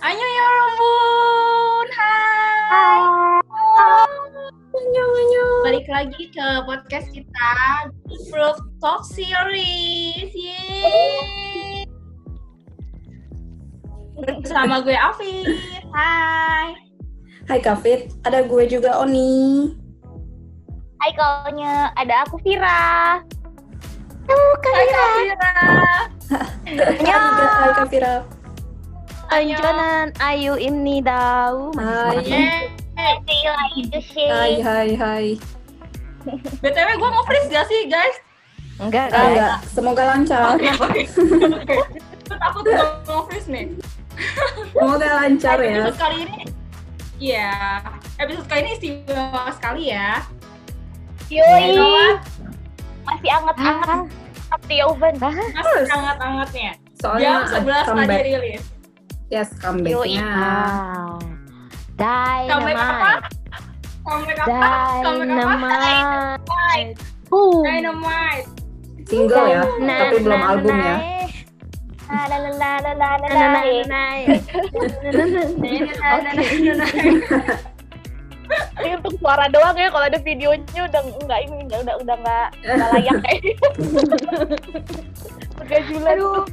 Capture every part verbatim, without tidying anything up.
Annyeong Yorobun. Hai. Annyeong annyeong. Balik lagi ke podcast kita, The Proof Talk Series. Yeay. Bersama gue Afif. Hai. Hai Kak Fit, ada gue juga Oni. Hai Konya, ada aku Vira. Halo Kak Vira. Annyeong. Hai Kak Vira. Anjunan Ayu ini dau. Hai. Hai hai hai. B T W gue mau freeze gak sih guys? Enggak guys. Enggak. Semoga lancar. Aku tuh mau freeze nih. Semoga lancar ya. Episode kali ini, iya. Episode kali ini istimewa sekali ya. Yoi. Masih anget-anget api oven. Masih anget-angetnya. Soalnya jam sebelas tadi rilis. Yes, comeback-nya. Wow. Dynamite. Comeback apa? Dynamite. Dynamite. Boom. Dynamite. Single ya, tapi belum album ya. Ini untuk suara doang ya, kalau ada videonya udah enggak ini enggak udah udah enggak layak kayak. Udah jualan tuh.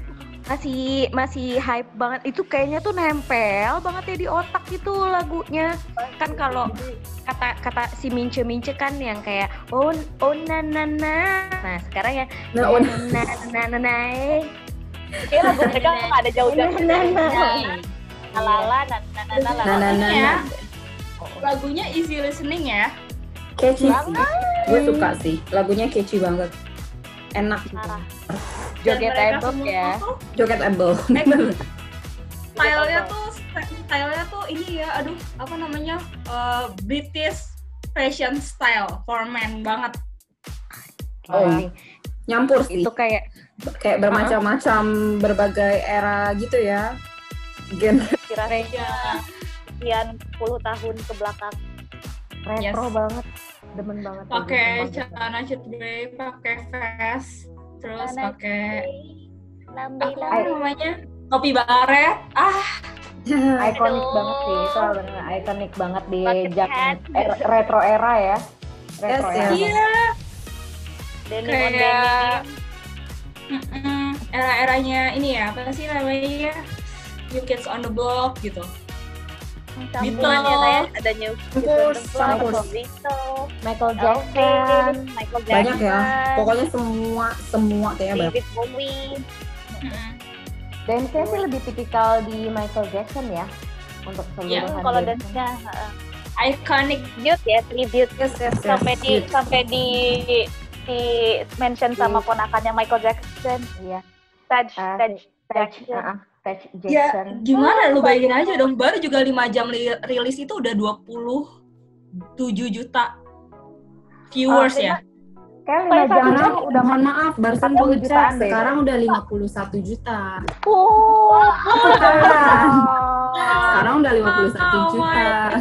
masih masih hype banget itu, kayaknya tuh nempel banget ya di otak gitu lagunya. Kan kalau kata kata si Mince Mince kan yang kayak oh oh na na na, nah sekarang ya na na na na na, kayak lagu mereka nggak ada jauh-jauh na na na la na na na la na na na. Lagunya easy listening ya, catchy banget. Gue suka sih lagunya, catchy banget, enak. Joget Abel ya, Joget Abel. Stylenya tuh, stylenya tuh ini ya, aduh, apa namanya, uh, British fashion style for men banget. Oh, oh. Nyampur sih. Itu kayak kayak bermacam-macam, uh-huh. berbagai era gitu ya, gen. Kira-kira sekian puluh tahun ke belakang. Retro yes. banget, demen banget. Pakai celana cutbray, pakai vest. Terus pakai apa namanya, topi baret, ah ikonik banget sih, soal bener ikonik banget di zaman er, retro era ya, retro yes, era. Iya. Denim on denim. Era-eranya ini ya, apa sih namanya? New Kids on the Block gitu. Campuran ya teh, ada New Kids on the Block, Michael Jackson, Michael Jackson, banyak ya. Pokoknya semua semua kayaknya banyak. Dan saya sih lebih tipikal di Michael Jackson ya untuk seluruhan. Iya, kalau dance-nya iconic youth ya, tribute sampai di sampai di di mention sama ponakannya Michael Jackson. Iya. Touch, touch, touch. Jackson. Ya, gimana lu bayangin aja dong, baru juga lima jam li- rilis itu udah dua puluh tujuh juta viewers oh, ya. Kayak lima jam udah, mohon maaf, baru sepuluh juta, sekarang udah lima puluh satu juta. Oh, oh, sekarang udah lima puluh satu juta.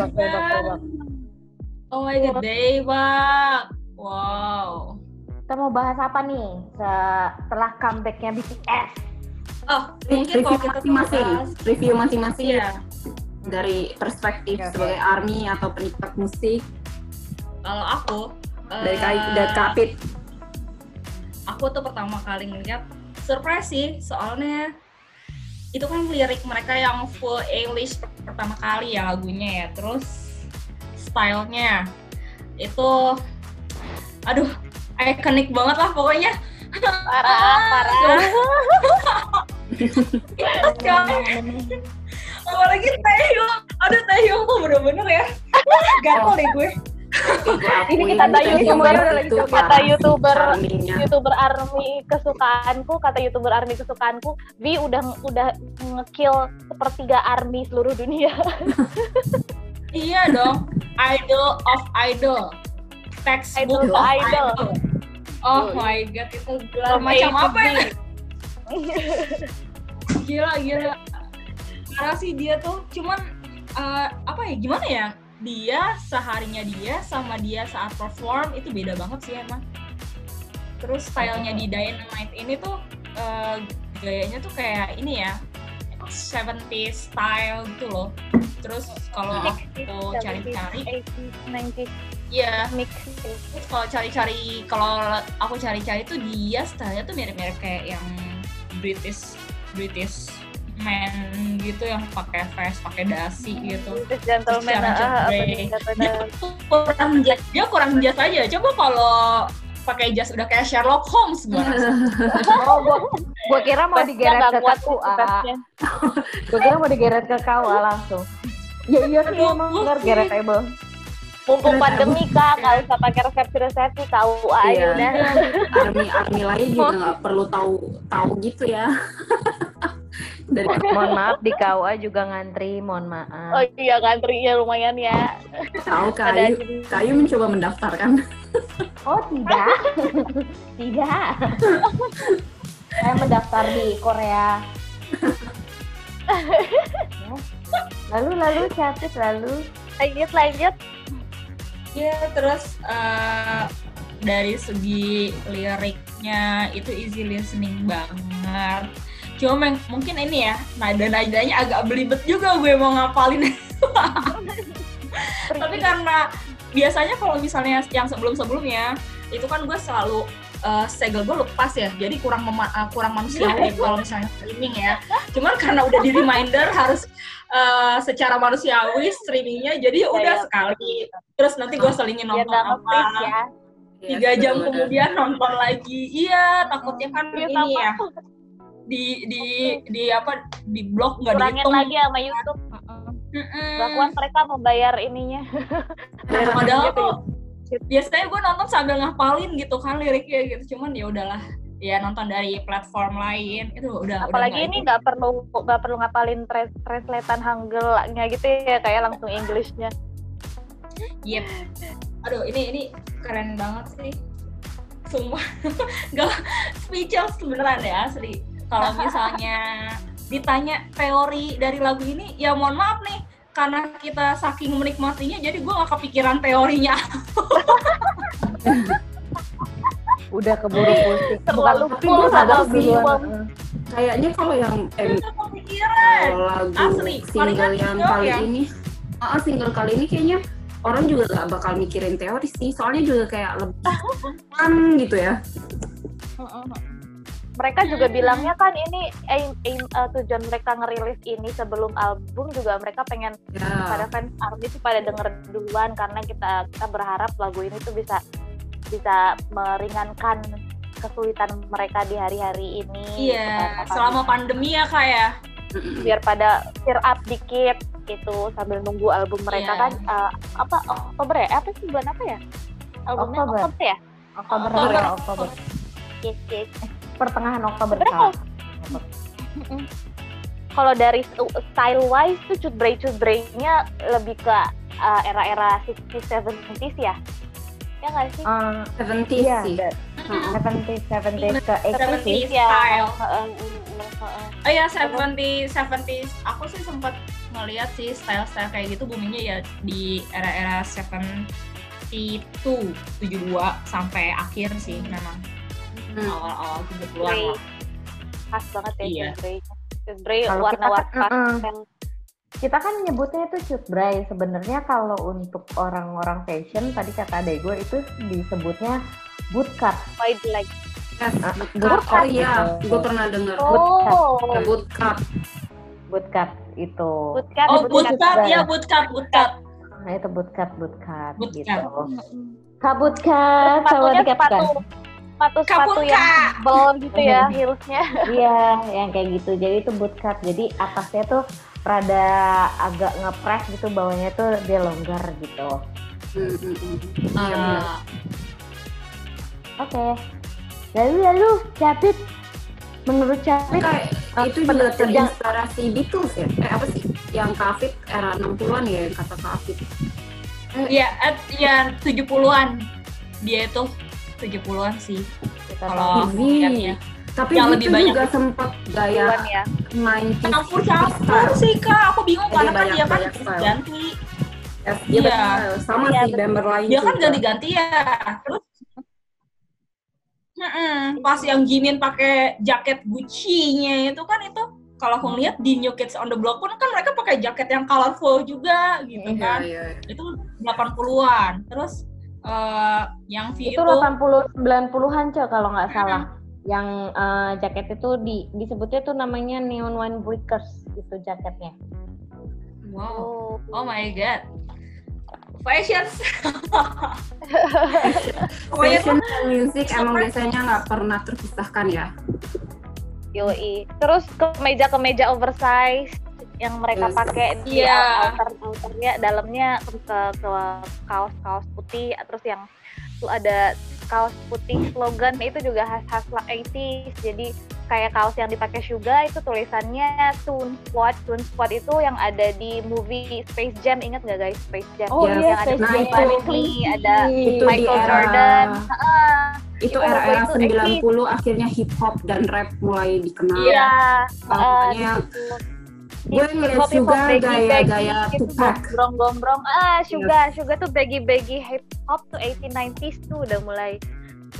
Oh my god, Debak. Wow. Kita mau bahas apa nih setelah comeback-nya B T S? Oh, mungkin review masing-masing, review masing-masing ya. Dari perspektif ya, sebagai ya. ARMY atau penikmat musik. Kalau aku dari uh, dari Kapit, aku tuh pertama kali ngeliat surprise sih, soalnya itu kan lirik mereka yang full English pertama kali ya lagunya ya, terus stylenya itu, aduh, ikonik banget lah pokoknya. Parah, parah. Apalagi Taehyung, aduh Taehyung tuh bener-bener ya gatel deh gue. Ini kita ada youtuber, kata youtuber, youtuber ARMY kesukaanku, kata youtuber ARMY kesukaanku, Vi udah udah ngekill sepertiga ARMY seluruh dunia. Iya dong, idol of idol, textbook of idol. Oh my god, itu gelar macam apa ya? Gila, gila. Karena sih dia tuh cuman uh, apa ya, gimana ya? Dia seharinya dia sama dia saat perform itu beda banget sih emang. Terus stylenya di Dynamite ini tuh uh, gayanya tuh kayak ini ya, seventies style gitu loh. Terus kalau aku cari-cari eighties nineties iya, mix itu. Kalau cari-cari, kalau aku cari-cari tuh dia stylenya tuh mirip-mirip kayak yang British British men gitu yang pakai vest, pakai dasi gitu. Terus gentleman ah, apa dia kurang jas aja. Coba kalau pakai jas udah kayak Sherlock Holmes gua rasa. Oh, gua, gua kira mau digeret ke kaku. Gua kira mau digeret ke kawa langsung. Ya iya sih emang bener geretable. Mumpung pandemi Kak, kalau usah pakai resepsi-resepsi tahu aja udah. Army-army lain juga enggak perlu tahu tahu gitu ya. Dari, mohon maaf di K U A juga ngantri, mohon maaf. Oh iya ngantrinya lumayan ya. Tahu Kayu, Kayu mencoba mendaftarkan. Oh tidak, tidak. Saya mendaftar di Korea. Lalu lalu catet lalu lanjut lanjut. Ya terus uh, dari segi liriknya itu easy listening banget. Cuma mungkin ini ya, nada-nadanya agak belibet juga gue mau ngapalin. Tapi karena biasanya kalau misalnya yang sebelum-sebelumnya, itu kan gue selalu uh, segel gue lepas ya, jadi kurang mema- uh, kurang manusiawi kalau misalnya streaming ya. Cuman karena udah di reminder harus uh, secara manusiawi streamingnya, jadi udah ya, sekali. Terus nanti gue selingin nonton ya, apa. Ya. Tiga ya, jam bener. Kemudian nonton lagi, iya takutnya kan ya, ini ya. Di di di apa di blok nggak dihitung lagi sama YouTube lakukan mereka membayar ininya padahal tuh biasanya gue nonton sambil ngapalin gitu kan liriknya gitu cuman ya udahlah ya nonton dari platform lain itu udah apalagi udah ini nggak perlu nggak perlu ngapalin translatean Hanggelnya gitu ya kayak langsung Inggrisnya yep aduh ini ini keren banget sih semua nggak speechless beneran ya asli. Kalau misalnya ditanya teori dari lagu ini, ya mohon maaf nih, karena kita saking menikmatinya, jadi gue gak kepikiran teorinya. Udah keburu pusing. Terlalu pusing. Kayaknya kalau yang eh, lagu asli. Single yang kali ya. Ini, ah, single kali ini kayaknya orang juga gak bakal mikirin teori sih, soalnya juga kayak lebih kan gitu ya. Mereka juga bilangnya kan ini aim, aim, uh, tujuan mereka ngerilis ini sebelum album juga mereka pengen yeah. Pada fans artis pada denger duluan karena kita kita berharap lagu ini tuh bisa bisa meringankan kesulitan mereka di hari-hari ini. Iya. Yeah. Gitu, selama pandemi ya Kak ya. Biar pada cheer up dikit gitu sambil nunggu album mereka yeah. Kan uh, apa Oktober ya? Apa sih bulan apa ya? Albumnya Oktober, Oktober ya? Oktober. Oktober. Ya, Oktober. Yes, yes. Pertengahan Oktober sebenarnya kalau dari style wise tuh cutbray-cutbraynya lebih ke uh, era-era sixties seventies ya ya nggak sih uh, seventies ya yeah. seventies seventies ke eighties ya oh ya seventies seventies aku sih sempat ngeliat sih style-style kayak gitu boomingnya ya di era-era seventy-two seventy-two sampai akhir sih memang Hmm. awal-awal juga keluar lah. Khas banget ya yeah. Cutbray. Cutbray warna-warna kan, pastel. Uh-uh. Kita kan nyebutnya itu cutbray. Sebenarnya kalau untuk orang-orang fashion tadi kata adek gue itu disebutnya bootcut. Wide leg. Yes, uh, bootcut. Oh iya, gue pernah dengar. Oh. Bootcut. Bootcut. Bootcut itu. Bootcut, oh bootcut ya bootcut bootcut. Nah itu bootcut bootcut gitu. Kabutcut sama dikatakan. Sepatu-sepatu yang tebal gitu ya, heels-nya. Iya, yang kayak gitu. Jadi itu bootcut. Jadi atasnya tuh rada agak ngepres gitu, bawahnya tuh dia longgar gitu. Mm-hmm. Uh. Oke. Okay. Lalu-lalu, Capit. Menurut Capit. Okay. Uh, itu juga terinspirasi Beatles ya? Eh, apa sih? Yang Capit era enam puluhan ya, yang kata Capit. Iya, iya tujuh puluhan. Dia itu. tujuh puluhan sih kalau lihatnya. Tapi yang lebih banyak juga sempat gaya ya. sembilan puluh campur sih Kak, aku bingung karena kan dia kan ganti. Iya, ya, sama ya, si Bamberlain. Dia juga. Kan ganti-ganti ya. Terus heeh, pas yang Jimin pakai jaket Gucci-nya itu kan itu kalau aku ngeliat di New Kids on the Block pun kan mereka pakai jaket yang colorful juga gitu kan. Yeah, yeah. Itu delapan puluhan. Terus uh, yang V itu delapan puluh sembilan puluhan cah kalau nggak salah. Uh-huh. Yang uh, jaket itu di, disebutnya tuh namanya Neon Windbreakers gitu jaketnya. Wow. Oh my god. Fashion. Fashion dan music emang biasanya nggak pernah terpisahkan ya. Yoi. Terus kemeja-kemeja oversize yang mereka pakai di yeah. outer-outernya, dalamnya ke, ke kaos-kaos putih, terus yang tuh ada kaos putih slogan itu juga khas-khas delapan puluhan. Jadi kayak kaos yang dipakai Suga itu tulisannya Toon Squad. Toon Squad itu yang ada di movie Space Jam, ingat nggak guys Space Jam? Oh yang iya, ada Space Whitney, ada itu Michael era, Jordan. Uh, itu, itu era-era sembilan puluh itu, akhirnya hip hop dan rap mulai dikenal. Iya. Makanya gue ngeliat Suga gaya-gaya Tupac gombrong-gombrong. Ah Suga, Suga tuh baggy-baggy hip hop tuh eighties nineties tuh udah mulai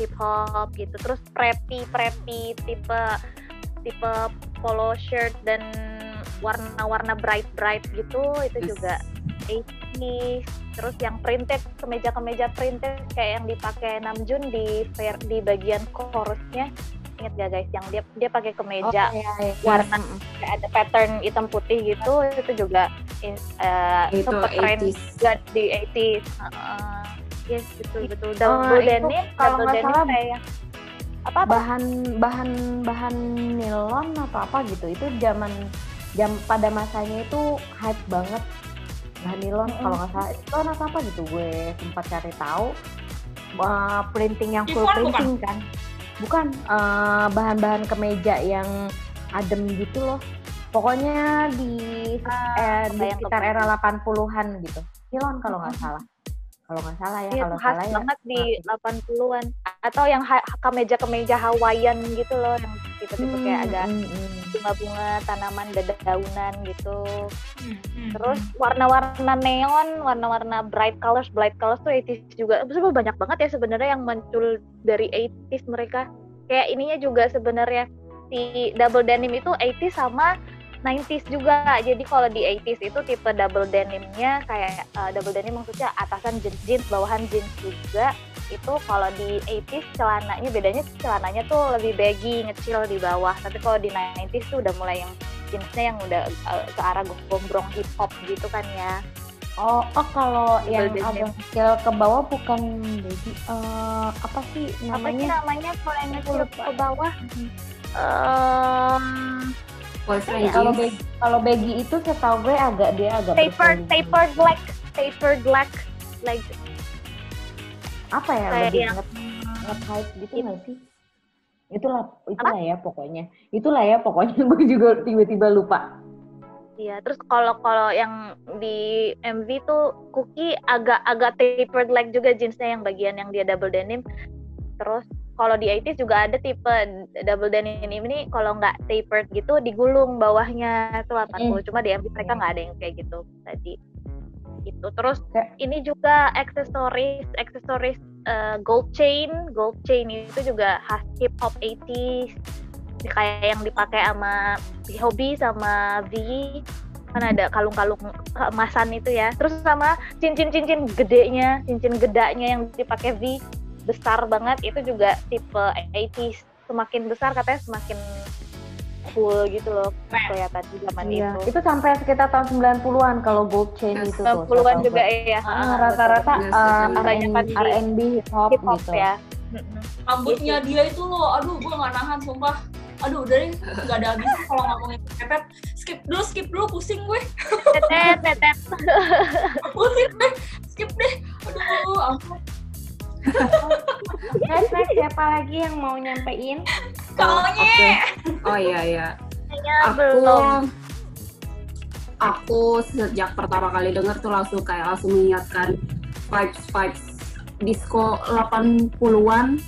hip hop gitu. Terus preppy preppy tipe tipe polo shirt dan warna-warna bright-bright gitu itu yes. juga eighties. Terus yang printed, kemeja-kemeja printed kayak yang dipakai Namjoon di di bagian chorusnya. Ingat gak guys yang dia dia pakai kemeja oh, iya, iya. warna kayak ada pattern hitam putih gitu itu juga uh, itu tren juga di eighties. Uh, yes betul betul. Double denim double denim kayak apa bahan bahan bahan nilon atau apa gitu itu zaman jam pada masanya itu hype banget bahan nilon mm-hmm. kalau nggak salah nilon atau apa gitu gue sempat cari tahu uh, printing yang full Iphone, printing bukan? Kan. Bukan uh, bahan-bahan kemeja yang adem gitu loh. Pokoknya di, uh, eh, di sekitar era delapan puluhan gitu. Nilon kalau nggak salah. Kalau nggak salah ya, kalau salah ya. Banget di delapan puluhan. Atau yang ha- kemeja-kemeja Hawaiian gitu loh yang tipe-tipe hmm, kayak agak hmm. bunga-bunga, tanaman, dedaunan gitu. Hmm. Terus warna-warna neon, warna-warna bright colors, bright colors tuh eighties juga. Sebenarnya banyak banget ya sebenarnya yang muncul dari eighties mereka. Kayak ininya juga sebenarnya si double denim itu eighties sama nineties juga. Jadi kalau di eighties itu tipe double denimnya kayak uh, double denim maksudnya atasan jeans, bawahan jeans juga. Itu kalau di eighties celananya bedanya celananya tuh lebih baggy, ngecil di bawah. Tapi kalau di nineties tuh udah mulai yang jeansnya yang udah uh, ke arah gombrong hip hop gitu kan ya. Oh, oh kalau double yang denim. Agak kecil ke bawah bukan baggy. Uh, apa sih namanya? Apa sih namanya kalau yang ngecil ke bawah? Hmm. Um, Ya, kalau baggy, kalau baggy itu setahu gue agak dia agak tapered, tapered black, tapered black, like apa ya lebih yang nggak tight gitu nggak sih? Itulah, itulah apa? ya pokoknya, itulah ya pokoknya gue juga tiba-tiba lupa. Iya, terus kalau kalau yang di M V tuh Cookie agak-agak tapered black juga jeansnya yang bagian yang dia double denim, terus. Kalau di eighties juga ada tipe double denim ini kalau nggak tapered gitu digulung bawahnya tuh delapan puluh. Mm. Cuma di M V mereka nggak ada yang kayak gitu tadi. Itu terus okay. Ini juga aksesoris aksesoris uh, gold chain gold chain itu juga khas hip hop eighties kayak yang dipakai sama Hobi sama V kan ada kalung-kalung kemasan itu ya. Terus sama cincin-cincin gedenya cincin gedanya yang dipakai V. Besar banget itu juga tipe eighties semakin besar katanya semakin cool gitu loh kelihatan di zaman iya. itu. Itu sampai sekitar tahun sembilan puluhan kalau gold chain yes, itu tuh. sembilan puluhan juga ya. Ah, rata-rata uh, R and B hip hop gitu ya. Rambutnya dia itu loh, aduh gue nggak nahan sumpah. Aduh udah deh nggak ada habis kalau ngomongin tetet. Skip dulu, skip dulu pusing gue. Tetet, tetet. Pusing deh, skip deh. Aduh ampun. Next, next, siapa lagi yang mau nyampein? Oh, okay. oh iya iya aku aku sejak pertama kali denger tuh langsung kayak langsung mengingatkan vibes vibes disco delapan puluhan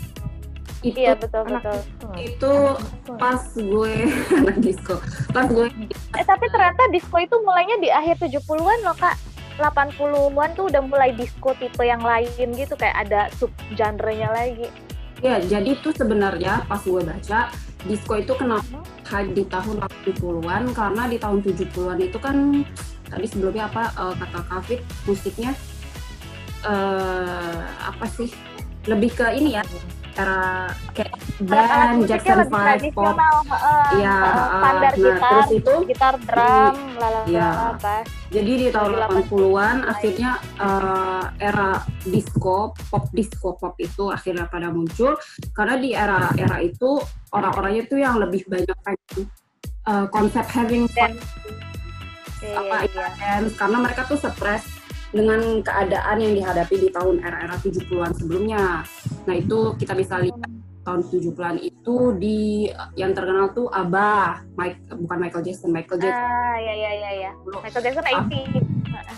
itu iya, betul, betul. Itu pas gue anak disco pas gue eh tapi ternyata disco itu mulainya di akhir tujuh puluhan loh kak. Delapan puluhan tuh udah mulai disco tipe yang lain gitu kayak ada sub genre-nya lagi. Ya, jadi tuh sebenarnya pas gue baca disco itu kenapa hype di tahun delapan puluhan, karena di tahun tujuh puluhan itu kan tadi sebelumnya apa uh, kata Kavit, musiknya uh, apa sih, lebih ke ini ya, cara kayak band, Jackson five, pop, uh, ya, standar uh, gitar, nah, terus itu, gitar drum, lalala, ya. Bass. Jadi di tahun delapan puluhan akhirnya uh, era disco, pop disco pop itu akhirnya pada muncul, karena di era era itu orang-orangnya tuh yang lebih banyak pengen uh, konsep having fun, apa iya. Dance, karena mereka tuh stres dengan keadaan yang dihadapi di tahun era-era tujuh puluhan sebelumnya. Nah itu kita bisa lihat tahun tujuh puluhan itu di yang terkenal tuh ABBA, Mike, bukan Michael Jackson, Michael Jackson. Ah ya ya ya ya. Michael Jackson delapan puluh.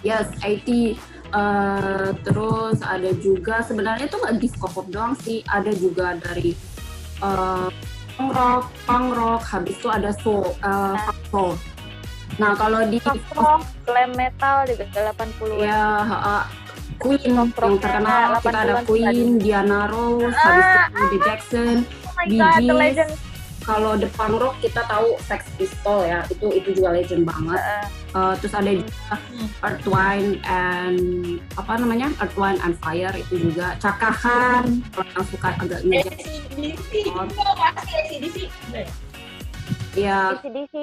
Yes, delapan puluh. Uh, terus ada juga sebenarnya itu nggak disco pop doang sih, ada juga dari uh, rock, punk rock, habis itu ada soul, uh, ah. soul. Nah kalau di rock, glam metal juga delapan puluh. Ya, uh, Queen yang terkenal, kita ada Queen, tadi. Diana Ross, ah, habis itu The Jackson, Bee Gees. Kalau depan rock kita tahu Sex Pistols ya, itu itu juga legend banget. Uh, terus ada juga Earth Wind and apa namanya? Earth Wind and Fire itu juga cakahan, orang suka agak ngejek. A C D C. Ya. A C D C.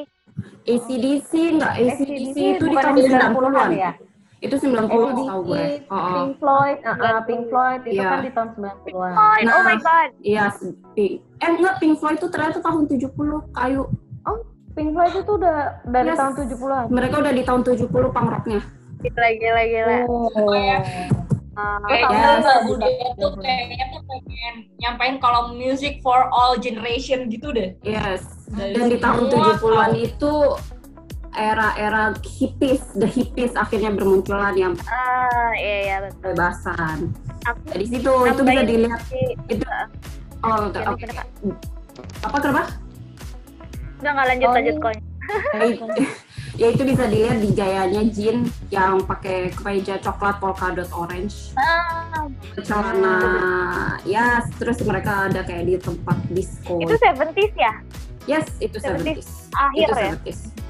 A C D C enggak, A C D C itu di tahun sembilan puluhan ya. Itu sembilan puluhan tahu gue. Oh, Pink Floyd, uh, Pink Floyd itu yeah. kan di tahun sembilan puluhan. Nah, oh my god. Iya, Pink. Eh enggak, Pink Floyd itu ternyata tahun tujuh puluh, kayu. Oh, Pink Floyd itu udah dari yes. tahun tujuh puluhan. Mereka udah di tahun tujuh puluh punk rock-nya. Gila gila. Oh. Ya. Gue tau gak, budaya tuh kayaknya tuh pengen nyampain kalau music for all generation gitu deh. Yes, dan di tahun tujuh puluhan itu era-era hippies, the hippies akhirnya bermunculan yang ah, iya, iya, betul. Kebebasan. Dari situ, itu bisa dilihat itu. Oh, oke. Apa kenapa? Udah gak lanjut-lanjut kok. Ya itu bisa dilihat di gayanya Jin yang pakai kemeja coklat polka dot orange, ah, celana ya, yes, terus mereka ada kayak di tempat disco. Itu tujuh puluhan ya? Yes, itu tujuh puluhan. Akhir itu ya? tujuh puluhan.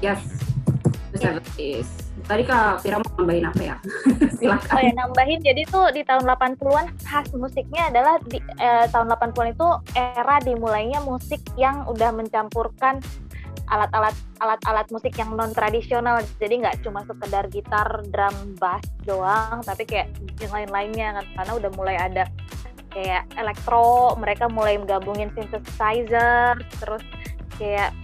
Yes, itu yeah. tujuh puluhan. Tadi Kak Fira mau nambahin apa ya? Silakan. Oh ya, nambahin, jadi tuh di tahun delapan puluhan khas musiknya adalah di eh, tahun delapan puluhan itu era dimulainya musik yang udah mencampurkan alat-alat alat-alat musik yang non tradisional, jadi nggak cuma sekedar gitar, drum, bass doang, tapi kayak yang lain-lainnya kan, karena udah mulai ada kayak elektro, mereka mulai menggabungin synthesizer, terus kayak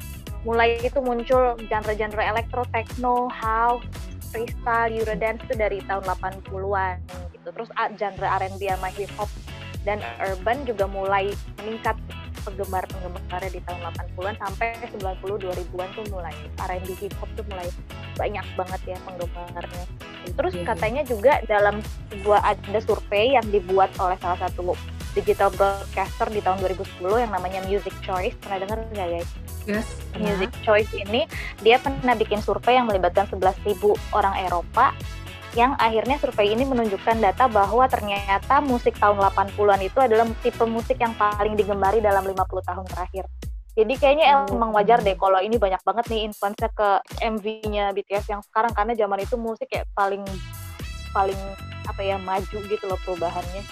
mulai itu muncul genre-genre elektro, techno, house, freestyle, eurodance itu dari tahun delapan puluhan gitu. Terus genre R and B sama hip hop dan urban juga mulai meningkat penggemar-penggemarnya di tahun delapan puluhan sampai sembilan puluh dua ribuan tuh mulai R and B hip hop tuh mulai banyak banget ya penggemarnya. Terus katanya juga dalam sebuah ada survei yang dibuat oleh salah satu digital broadcaster di tahun dua ribu sepuluh yang namanya Music Choice, pernah dengar nggak guys? Yes. Music nah. Choice ini dia pernah bikin survei yang melibatkan sebelas ribu orang Eropa, yang akhirnya survei ini menunjukkan data bahwa ternyata musik tahun delapan puluhan itu adalah tipe musik yang paling digemari dalam lima puluh tahun terakhir. Jadi kayaknya hmm. emang wajar deh kalau ini banyak banget nih influence-nya ke M V-nya B T S yang sekarang, karena zaman itu musik kayak paling paling apa ya, maju gitu loh perubahannya.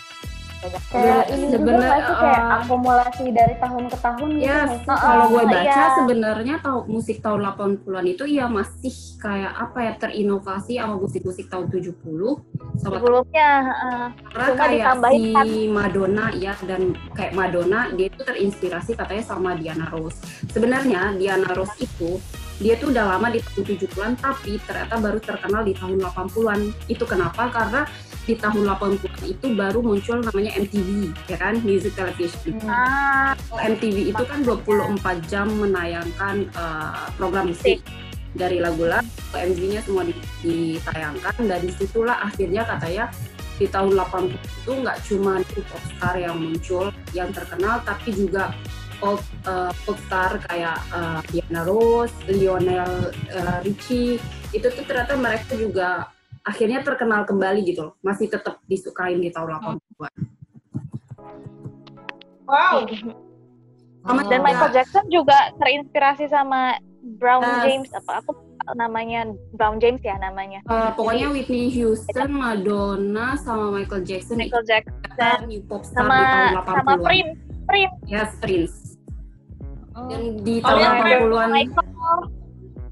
Banyak kayak ini juga masih kayak uh, akumulasi dari tahun ke tahun gitu. Yes, uh, kalau gue baca iya. sebenarnya tahu musik tahun delapan puluhan itu ya masih kayak apa ya, terinovasi sama musik-musik tahun tujuh puluh sebelumnya. Uh, karena kayak si Madonna ya, dan kayak Madonna dia itu terinspirasi katanya sama Diana Ross. Sebenarnya Diana Ross itu dia tuh udah lama di tahun tujuh puluhan tapi ternyata baru terkenal di tahun delapan puluhan. Itu kenapa? Karena di tahun delapan puluhan itu baru muncul namanya M T V, ya kan? Music Television. Ah, M T V itu kan dua puluh empat jam menayangkan uh, program musik. Dari lagu-lagu, M V-nya semua ditayangkan. Dari situlah akhirnya katanya di tahun delapan puluh itu nggak cuma pop star yang muncul, yang terkenal, tapi juga pop uh, star kayak uh, Diana Ross, Lionel uh, Richie. Itu tuh ternyata mereka juga akhirnya terkenal kembali gitu loh, masih tetap disukain di tahun delapan puluhan. Wow, oh, dan Michael ya. Jackson juga terinspirasi sama Brown uh, James apa aku namanya Brown James ya namanya uh, pokoknya Whitney Houston, Madonna sama Michael Jackson Michael Jackson new pop star sama, di tahun delapan puluhan sama Prince Prince yes Prince oh. Dan di tahun oh, delapan puluhan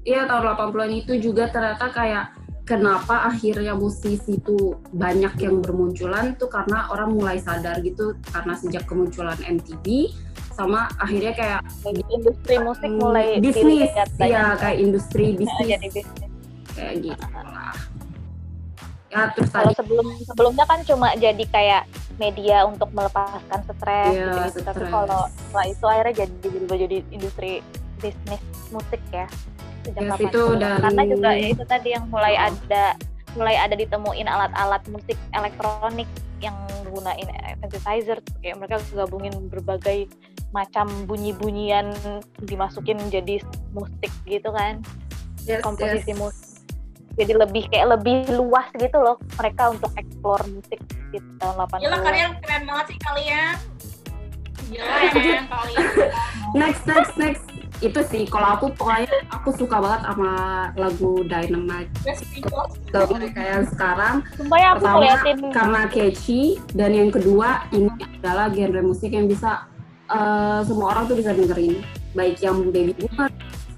iya tahun delapan puluhan itu juga ternyata kayak kenapa akhirnya musisi itu banyak yang bermunculan tuh karena orang mulai sadar gitu karena sejak kemunculan M T V sama akhirnya kayak jadi industri musik um, mulai bisnis ya kayak industri bisnis ya, jadi bisnis kayak gitu lah ya terus kalau tadi, sebelum sebelumnya kan cuma jadi kayak media untuk melepaskan stres ya, gitu tapi kalau setelah itu akhirnya jadi berubah jadi industri bisnis musik ya sejak yes, itu dari... karena juga ya, itu tadi yang mulai oh. ada mulai ada ditemuin alat-alat musik elektronik yang gunain synthesizer kayak mereka gabungin berbagai macam bunyi-bunyian dimasukin jadi musik gitu kan yes, komposisi yes. musik jadi lebih kayak lebih luas gitu loh mereka untuk explore musik di tahun delapan puluhan. Gila kalian keren banget sih kalian gila keren kalian next next next itu sih kalau aku pokoknya aku suka banget sama lagu Dynamite lagu kayak sekarang sumpah, pertama karena catchy dan yang kedua ini adalah genre musik yang bisa uh, semua orang tuh bisa dengerin baik yang baby boomer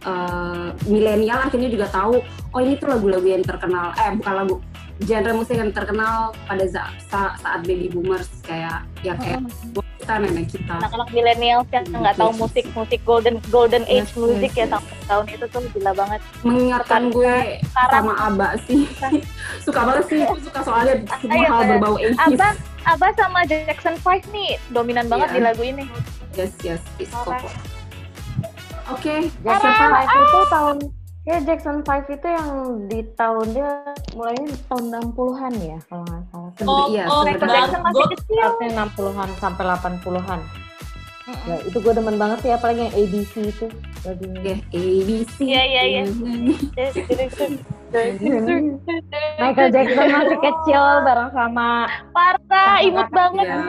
uh, milenial akhirnya juga tahu oh ini tuh lagu-lagu yang terkenal eh bukan lagu genre musik yang terkenal pada saat, saat baby boomers kayak ya kayak oh. kita nenek kita anak-anak milenial yang nggak tahu musik musik golden golden age yes, music yes, ya yes. tahun itu tuh gila banget mengingatkan gue sekarang, sama ABBA sih suka banget sih aku suka soalnya semua hal berbau eighties ABBA ABBA sama Jackson five nih dominan banget yeah. di lagu ini yes yes disco oke okay. Jackson five itu tahun ya Jackson five itu yang di tahunnya mulainya di tahun enam puluhan ya kalau nggak salah. Oh, iya, oh, Michael Jackson masih kecil. Tahun enam puluhan sampai delapan puluhan. Mm-hmm. Ya, itu gue demen banget sih apalagi yang A B C itu. Lagunya yeah, A B C. Iya, iya, iya. Michael Jackson masih kecil bareng sama parah, imut banget. Ya.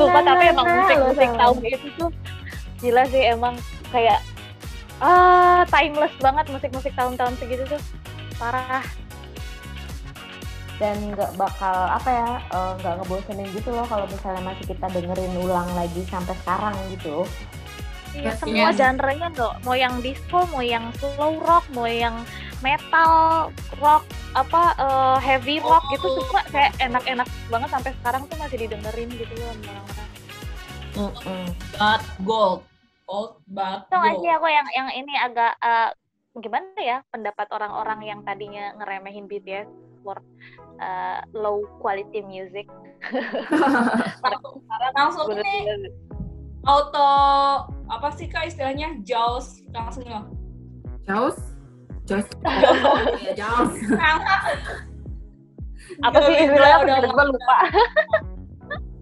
Sumpah tapi emang musik-musik tahun itu tuh gila sih emang kayak ah timeless banget musik-musik tahun-tahun segitu tuh parah dan nggak bakal apa ya nggak ngebosenin gitu loh kalau misalnya masih kita dengerin ulang lagi sampai sekarang gitu. Iya, semua genre-nya loh, mau yang disco, mau yang slow rock, mau yang metal rock, apa uh, heavy rock oh. gitu semua kayak enak-enak banget sampai sekarang tuh masih didengerin gitu loh orang-orang. Heeh. But gold, old but gold. Tahu sih aku yang yang ini agak uh, gimana ya pendapat orang-orang yang tadinya ngeremehin B T S for uh, low quality music. Langsung nih. Auto apa sih kak istilahnya jaws langsung loh jaws jaws ya jaws apa sih istilahnya aku tiba-tiba lupa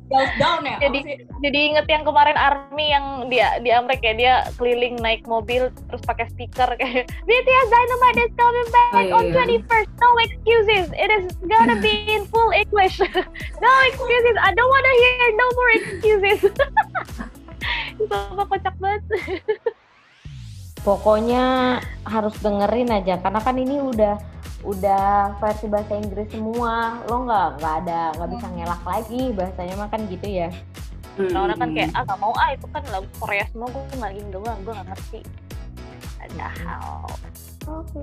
jaws down ya jadi jadi inget yang kemarin ARMY yang dia di Amerika ya dia keliling naik mobil terus pakai stiker kayak B T S Dynamite is coming back oh, on twenty-first yeah. no excuses it is gonna be in full English no excuses I don't wanna hear no more excuses itu apa kocak banget pokoknya harus dengerin aja karena kan ini udah udah versi bahasa Inggris semua lo nggak nggak ada nggak bisa ngelak lagi bahasanya mah kan gitu ya hmm. orang kan kayak ah nggak mau ah itu kan lagu Korea semua gue nggak ingin doang gue nggak ngerti ada hal oke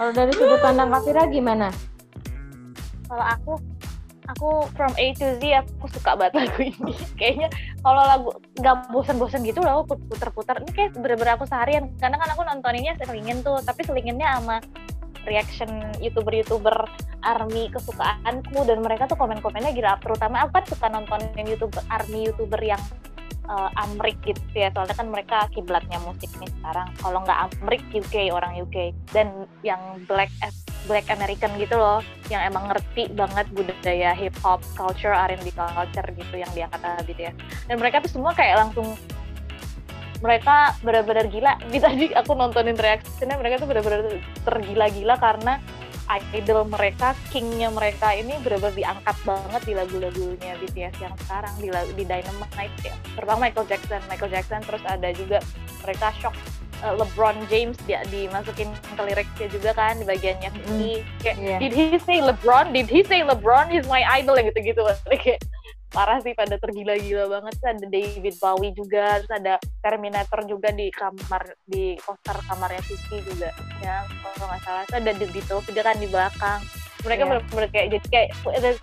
kalau dari sudut pandang Kafira gimana kalau aku Aku from A to Z aku suka banget lagu ini. Kayaknya kalau lagu gak bosen-bosen gitu loh puter-puter. Ini kayak bener-bener aku seharian. Karena kan aku nontoninnya selingin tuh, tapi selinginnya sama reaction YouTuber-YouTuber ARMY kesukaanku dan mereka tuh komen-komennya gila. Terutama aku kan suka nontonin YouTuber ARMY YouTuber yang uh, Amrik gitu ya. Soalnya kan mereka kiblatnya musik nih sekarang. Kalau enggak Amrik U K orang U K dan yang Black Black American gitu loh, yang emang ngerti banget budaya hip hop culture, R and B culture gitu yang diangkat sama B T S. Dan mereka tuh semua kayak langsung mereka benar-benar gila. Tadi aku nontonin reaksinya, mereka tuh benar-benar tergila-gila karena idol mereka, kingnya mereka ini benar-benar diangkat banget di lagu-lagunya B T S yang sekarang, di, di Dynamite ya. Pertama Michael Jackson, Michael Jackson terus ada juga mereka shock uh, LeBron James dia dimasukin ke liriknya juga kan di bagiannya ini mm. kayak yeah. did he say LeBron, did he say LeBron is my idol yang gitu-gitu kayak parah sih, pada tergila-gila banget. Terus ada David Bowie juga, terus ada Terminator juga di kamar, di poster kamarnya Sisi juga ya kalau nggak salah. Terus ada The Beatles juga kan di belakang mereka yeah. benar-benar kayak jadi kayak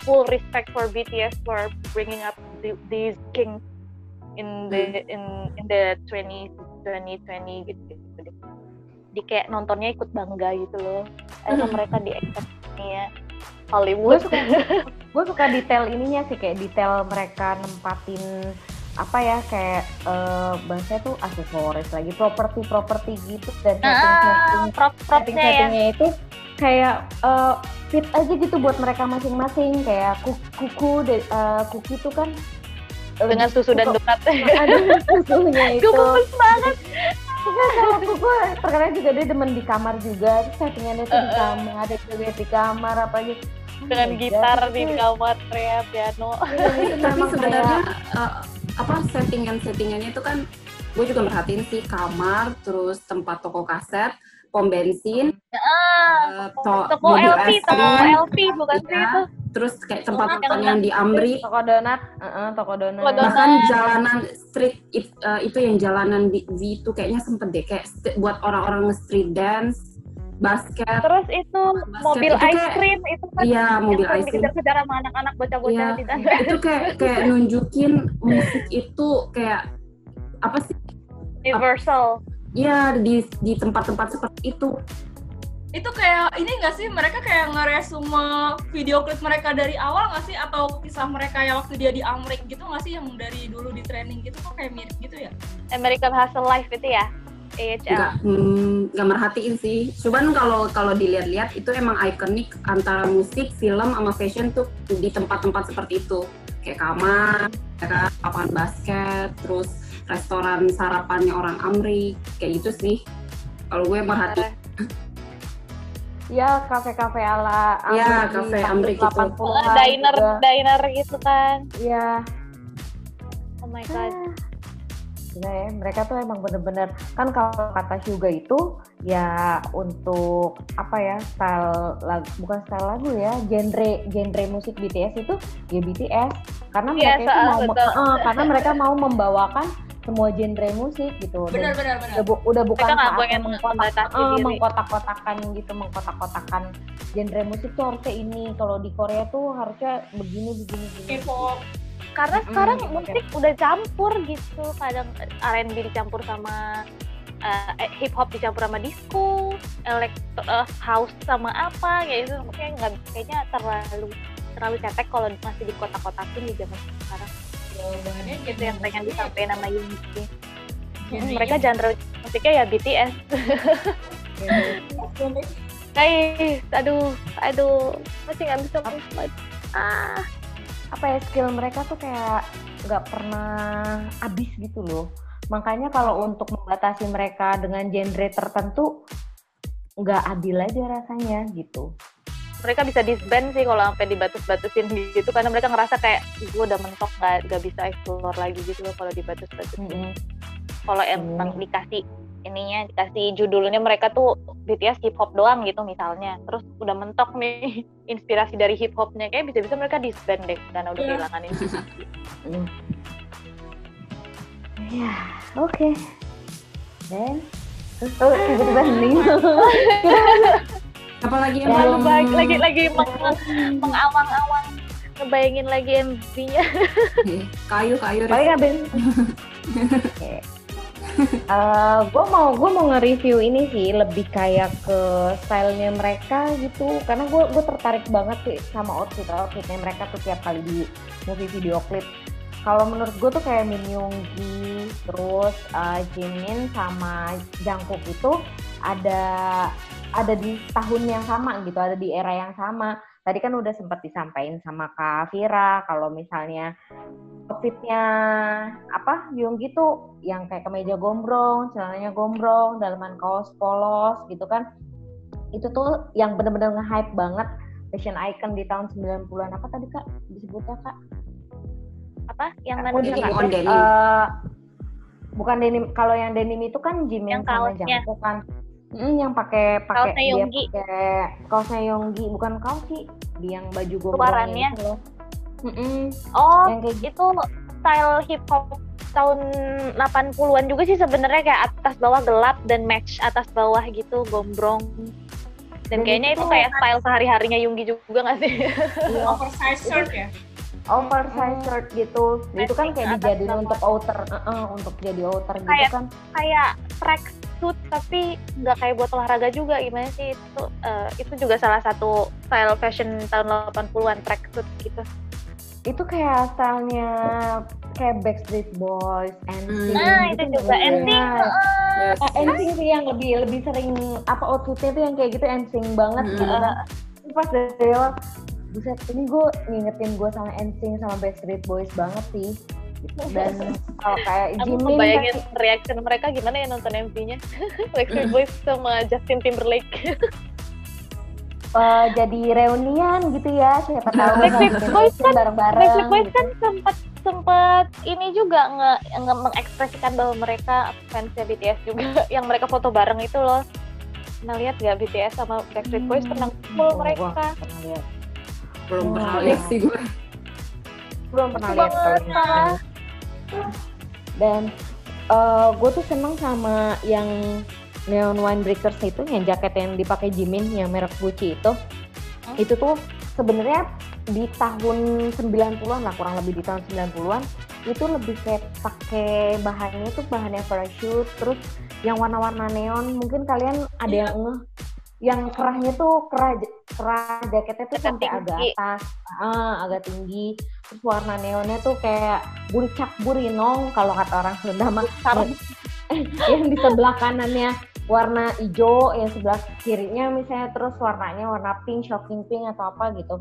full respect for B T S for bringing up the, these kings in the in in the twenty twenty gitu gitu. Di kayak nontonnya ikut bangga gitu loh, karena mereka di ekspektasinya Hollywood. Gue suka detail ininya sih, kayak detail mereka nempatin apa ya, kayak uh, bahasanya tuh aksesoris lagi, properti-properti gitu, dan setting-setting, ah, setting-settingnya ya. Itu kayak uh, fit aja gitu buat mereka masing-masing, kayak kuku, de- uh, kuki tuh kan dengan susu dan donat. Aduh, susunya itu. Gue pesen banget. Kalau kuku terkadang juga dia demen di kamar juga, settingannya tuh uh, di kamar, ada juga di kamar apa gitu. Dengan oh gitar God. Di kamar, ya, piano. Tapi, tapi sebenarnya uh, apa settingan-settingannya itu kan gue juga merhatiin sih, kamar, terus tempat toko kaset, pom bensin, uh, to- toko L P, toko L P bukan sih itu. Terus kayak tempat-tempat yang di AMRI, toko donat, uh-uh, toko donat. Bahkan jalanan street it, uh, itu yang jalanan di V itu kayaknya sempet deh kayak st- buat orang-orang street dance. Basket. Terus itu basket, mobil itu ice cream kayak, itu kan. Iya, mobil ice cream. Dikejar-kejar sama anak-anak bocah-bocah ya, di sana. Itu kayak kayak nunjukin musik itu kayak apa sih? Universal. Iya, di di tempat-tempat seperti itu. Itu kayak ini enggak sih, mereka kayak ngeresume video klip mereka dari awal enggak sih, atau kisah mereka yang waktu dia di Amerika gitu enggak sih, yang dari dulu di training gitu kok kayak mirip gitu ya? American Hustle Life itu ya. Enggak, nggak hmm, merhatiin sih. Cuman kalau kalau dilihat-lihat itu emang ikonik antara musik, film, sama fashion tuh di tempat-tempat seperti itu. Kayak kamar, kayak lapangan basket, terus restoran sarapannya orang AMRI, kayak gitu sih. Kalau gue merhatiin. Ya, kafe-kafe ala AMRI. Ya, kafe AMRI gitu. Diner, juga. Diner gitu kan. Iya. Oh my God. Nah, ya, mereka tuh emang bener-bener kan kalau kata Suga itu ya untuk apa ya, style lagu, bukan style lagu ya, genre genre musik B T S itu ya B T S karena mereka ya, itu mau uh, karena mereka mau membawakan semua genre musik gitu. Benar, benar, benar. Udah, bu- udah bukan saat mengkotak, uh, mengkotak-kotakan gitu, mengkotak-kotakan genre musik tuh harusnya ini, kalau di Korea tuh harusnya begini begini begini. K-pop. Karena sekarang mm, musik okay. udah campur gitu, kadang R and B dicampur sama uh, hip hop dicampur sama disco, elektro, uh, house sama apa, kayak itu kayaknya nggak, kayaknya terlalu terlalu cetek kalau masih di kotak-kotakin di zaman sekarang. Jawabannya gitu yang pengen disampaikan sama Yuni. Mereka genre musiknya ya B T S. Guys, aduh, aduh, masih nggak bisa ngomong. Ah. Apa ya, skill mereka tuh kayak nggak pernah habis gitu loh. Makanya kalau untuk membatasi mereka dengan genre tertentu nggak adil aja rasanya gitu. Mereka bisa disband sih kalau sampai dibatas-batasin gitu, karena mereka ngerasa kayak gue udah mentok, nggak nggak bisa explore lagi gitu loh kalau dibatas-batasin. Mm-hmm. Kalau emang mm. dikasih ininya, dikasih judulnya mereka tuh B T S hip hop doang gitu misalnya, terus udah mentok nih inspirasi dari hip hopnya, kayak bisa-bisa mereka disband deh karena udah kehilangan yeah. inspirasi. mm. Ya, yeah, oke. Okay. Dan oh, tiba-tiba hening. Apalagi yang lalu baik lagi lagi meng- mengawang-awang, ngebayangin lagi M V-nya. Kayu-kayu. Paling abis. Oke. Uh, gue mau gue mau nge-review ini sih lebih kayak ke stylenya mereka gitu, karena gue gue tertarik banget sih sama outfit outfitnya mereka tuh tiap kali di movie video klip. Kalau menurut gue tuh kayak Min Yoongi, terus uh, Jimin sama Jungkook itu ada ada di tahun yang sama gitu, ada di era yang sama. Tadi kan udah sempat disampaikan sama Kak Fira kalau misalnya outfitnya apa Yoongi tuh yang kayak kemeja gombrong, celananya gombrong, dalaman kaos polos gitu kan. Itu tuh yang benar-benar nge-hype banget fashion icon di tahun sembilan puluhan. Apa tadi Kak disebutnya Kak? Apa yang mana oh, Kak? Uh, bukan denim. Kalau yang denim itu kan Jimin yang sama Jungkook kan. Hmm, yang pakai pakai dia pakai kaosnya Yoongi, bukan kaos sih, dia yang baju gombrong itu. Mm-mm. Oh, itu style hip hop tahun delapan puluhan juga sih sebenarnya, kayak atas bawah gelap dan match atas bawah gitu, gombrong. Dan, dan kayaknya itu, itu kayak style sehari-harinya Yoongi juga nggak sih? Iya. Oversized shirt ya? Oversized shirt gitu. Mm. Itu kan kayak dijadiin untuk outer, uh-uh, untuk jadi outer kayak, gitu kan. Kayak track suit tapi nggak kayak buat olahraga juga, gimana sih itu? Uh, itu juga salah satu style fashion tahun delapan puluhan, track suit gitu. Itu kayak stylenya kayak Backstreet Boys, N SYNC. Nah itu juga N SYNC. N SYNC sih yang lebih lebih sering apa outfitnya tuh yang kayak gitu N SYNC banget. Mm. Gitu. Uh, pas dari lo, buset ini gue ngingetin gue sama N SYNC sama Backstreet Boys banget sih. Dan kalau kayak Jimin, aku bayangin kan, reaction mereka gimana ya nonton M V-nya Backstreet Boys sama Justin Timberlake. Uh, jadi reunian gitu ya, siapa tahu Backstreet Boys kan bareng-bareng. Backstreet Boys gitu kan sempat sempat ini juga nge, nge mengekspresikan bahwa mereka fans B T S juga, yang mereka foto bareng itu loh. Pernah lihat nggak B T S sama Backstreet Boys pernah kumpul oh, mereka? Pernah lihat. Belum oh, pernah lihat sih gue. Belum pernah lihat. Dan uh, gue tuh seneng sama yang Neon Winebreakers itu, yang jaket yang dipakai Jimin yang merek Gucci itu. Hmm? Itu tuh sebenarnya di tahun sembilan puluhan lah, kurang lebih di tahun sembilan puluhan itu lebih kayak pakai bahannya tuh bahannya parachute, terus yang warna-warna neon. Mungkin kalian ada yeah. yang ngeh yang kerahnya tuh kerah kerah jaketnya tuh sampai agak atas, uh, agak tinggi. Terus warna neonnya tuh kayak buricak burinong kalau kata orang Sunda mah. Yang di sebelah kanannya warna hijau, yang sebelah kirinya misalnya terus warnanya warna pink, shocking pink atau apa gitu.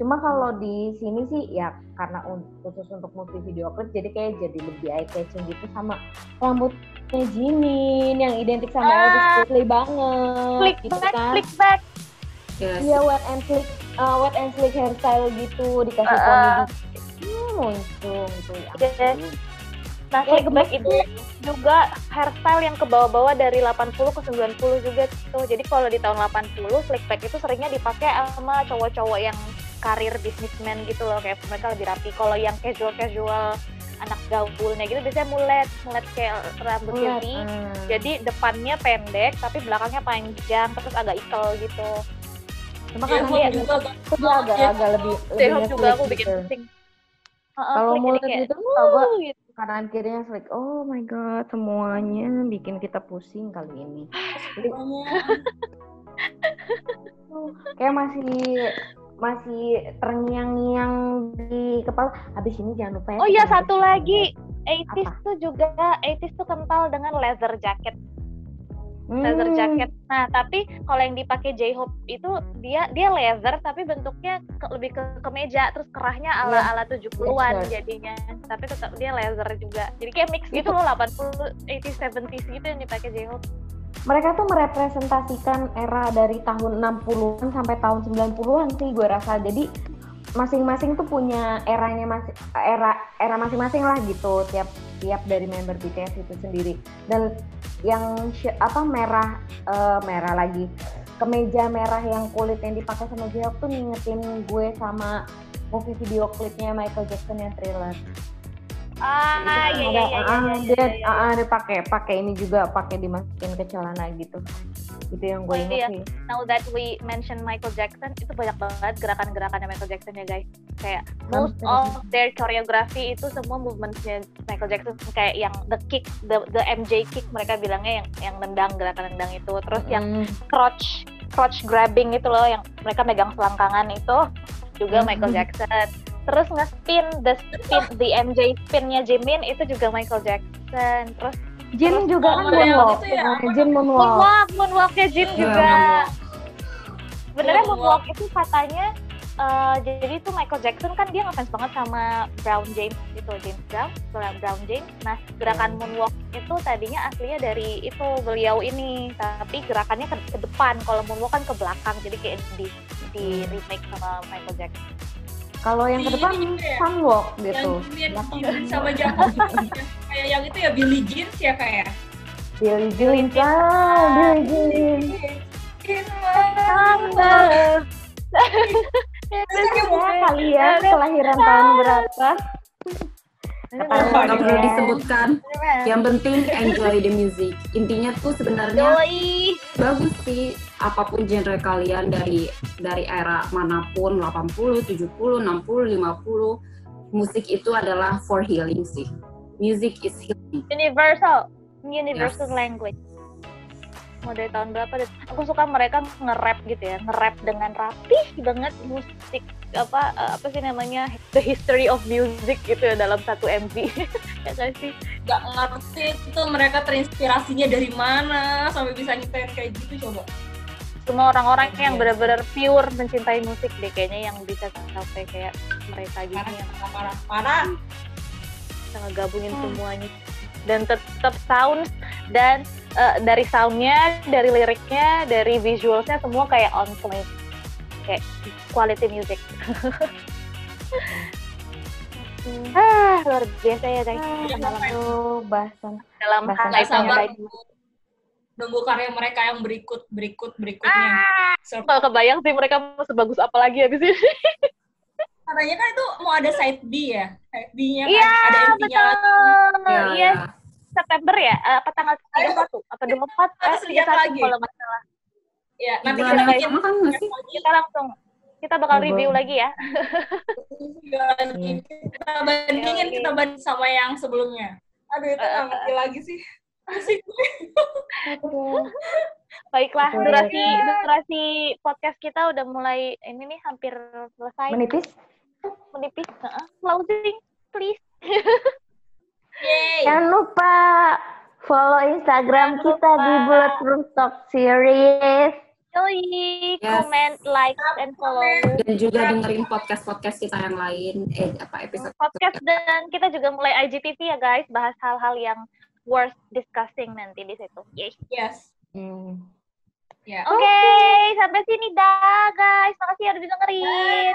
Cuma kalau di sini sih ya karena khusus untuk multi video clip jadi kayak jadi lebih eye catching gitu, sama rambutnya Jimin yang identik sama Elvis ah, Presley banget. Flick gitu back, kan. Flick back. Iya, yes. wet and flick, uh, wet and flick hairstyle gitu dikasih uh, poni gitu. Hmm, muncung gitu ya. Yes. Nah, flick back itu juga hairstyle yang ke bawah-bawah dari delapan puluh ke sembilan puluh juga tuh. Jadi kalau di tahun delapan puluh flick back itu seringnya dipakai sama cowok-cowok yang karir businessman gitu loh, kayak mereka lebih rapi. Kalau yang casual-casual anak gaulnya gitu biasanya mulet, mulet kayak rambut Yuni. Hmm. Jadi depannya pendek tapi belakangnya panjang terus agak ikel gitu. Cuma kan dia agak lebih J-Hope juga aku bikin penting. Kalau mulet itu agak kanan kirinya slick, oh my god, semuanya bikin kita pusing kali ini. Oh, kayak masih masih terngiang-ngiang di kepala. Abis ini jangan lupa ya. Oh iya, satu lagi, delapan puluhan tuh juga, delapan puluhan tuh kental dengan leather jacket. Hmm. Leather jacket. Nah, tapi kalau yang dipakai J-Hope itu dia dia leather tapi bentuknya ke, lebih ke kemeja, terus kerahnya ala-ala tujuh puluhan jadinya. Tapi tetap dia leather juga. Jadi kayak mix gitu loh, delapan puluh, delapan puluh, tujuh puluh gitu yang dipakai J-Hope. Mereka tuh merepresentasikan era dari tahun enam puluhan sampai tahun sembilan puluhan sih gue rasa. Jadi masing-masing tuh punya eranya masing era era masing-masing lah gitu, tiap tiap dari member B T S itu sendiri. Dan yang apa merah uh, merah lagi, kemeja merah yang kulit yang dipakai sama J-Hope tuh ngingetin gue sama movie video klipnya Michael Jackson yang Thriller. Ah iya iya iya ah dia pakai pakai ini juga, pakai dimasukin ke celana gitu. Itu yang gue oh, ingat ya. Sih. Now that we mention Michael Jackson, itu banyak banget gerakan-gerakannya Michael Jackson ya guys. Kayak most of their choreography itu semua movementsnya Michael Jackson, kayak yang the kick, the, the M J kick mereka bilangnya, yang yang nendang, gerakan nendang itu. Terus yang mm. crouch, crouch grabbing itu loh, yang mereka megang selangkangan itu juga mm. Michael Jackson. Terus nge-spin, the spin, the M J spinnya Jimin itu juga Michael Jackson. Terus Jin juga kan moonwalk, ya. Jin moonwalk. Moonwalk, moonwalknya Jin juga. Benernya moonwalk itu katanya Uh, jadi itu Michael Jackson kan dia ngefans banget sama Brown James gitu, James Brown, Brown James. Nah, gerakan moonwalk itu tadinya aslinya dari itu beliau ini, tapi gerakannya ke, ke depan, kalau moonwalk kan ke belakang, jadi kayak di, di remake sama Michael Jackson. Kalau yang ke depan moonwalk gitu. Yang Jimin sama Jackson kayak yang itu ya Billie Jean ya kayak. Billie Jean, ah Billie Jean. In my kalian kelahiran tahun berapa? Nggak perlu disebutkan. Yang penting enjoy the music. Intinya tuh sebenarnya bagus sih apapun genre kalian dari dari era manapun, delapan puluh, tujuh puluh, enam puluh, lima puluh. Musik itu adalah for healing sih. Music is healing. Universal, universal yes. Language. Mau dari tahun berapa deh? Aku suka mereka nge-rap gitu ya, nge-rap dengan rapih banget musik apa apa sih namanya the history of music gitu ya dalam satu M V. Ya kan sih? Gak ngerti itu mereka terinspirasinya dari mana sampai bisa nyiptain kayak gitu coba. Cuma orang-orang yang benar-benar pure mencintai musik deh kayaknya yang bisa sampai kayak mereka gitu yang parah-parah ngegabungin hmm. semuanya dan tetap sound dan Uh, dari soundnya, dari liriknya, dari visualsnya semua kayak on point, kayak quality music. Ah luar biasa ya guys. Dalam tuh bahasan dalam hal nunggu karya mereka yang berikut berikut berikutnya. Ah, so, kalau kebayang sih mereka mau sebagus apa lagi habis ini. Katanya kan itu mau ada side B ya, side B-nya kan yeah, ada M V-nya. Iya yeah. September ya? Apa tanggal tiga puluh satu? Apa dua puluh empat? Eh, tiga lagi kalau masalah. Ya, nanti kita bikin kan sih? Kita langsung kita bakal Bum. review lagi ya. Kita bandingin kita banding sama yang sebelumnya. Aduh, itu enggak ngerti lagi sih. Asik. Baiklah, durasi durasi podcast kita udah mulai ini nih hampir selesai. Menipis. Menipis, heeh. Closing, please. Yay. Jangan lupa follow Instagram Jangan kita lupa. Di Bullet Room Talk Series. Yoi, yes. Comment, like, and follow. Dan juga dengerin podcast-podcast kita yang lain. Eh, apa episode podcast kita. Dan kita juga mulai I G T V ya guys, bahas hal-hal yang worth discussing nanti di situ. Yes. Yes. Hmm. Yeah. Oke, okay. Sampai sini dah guys. Makasih udah dengerin.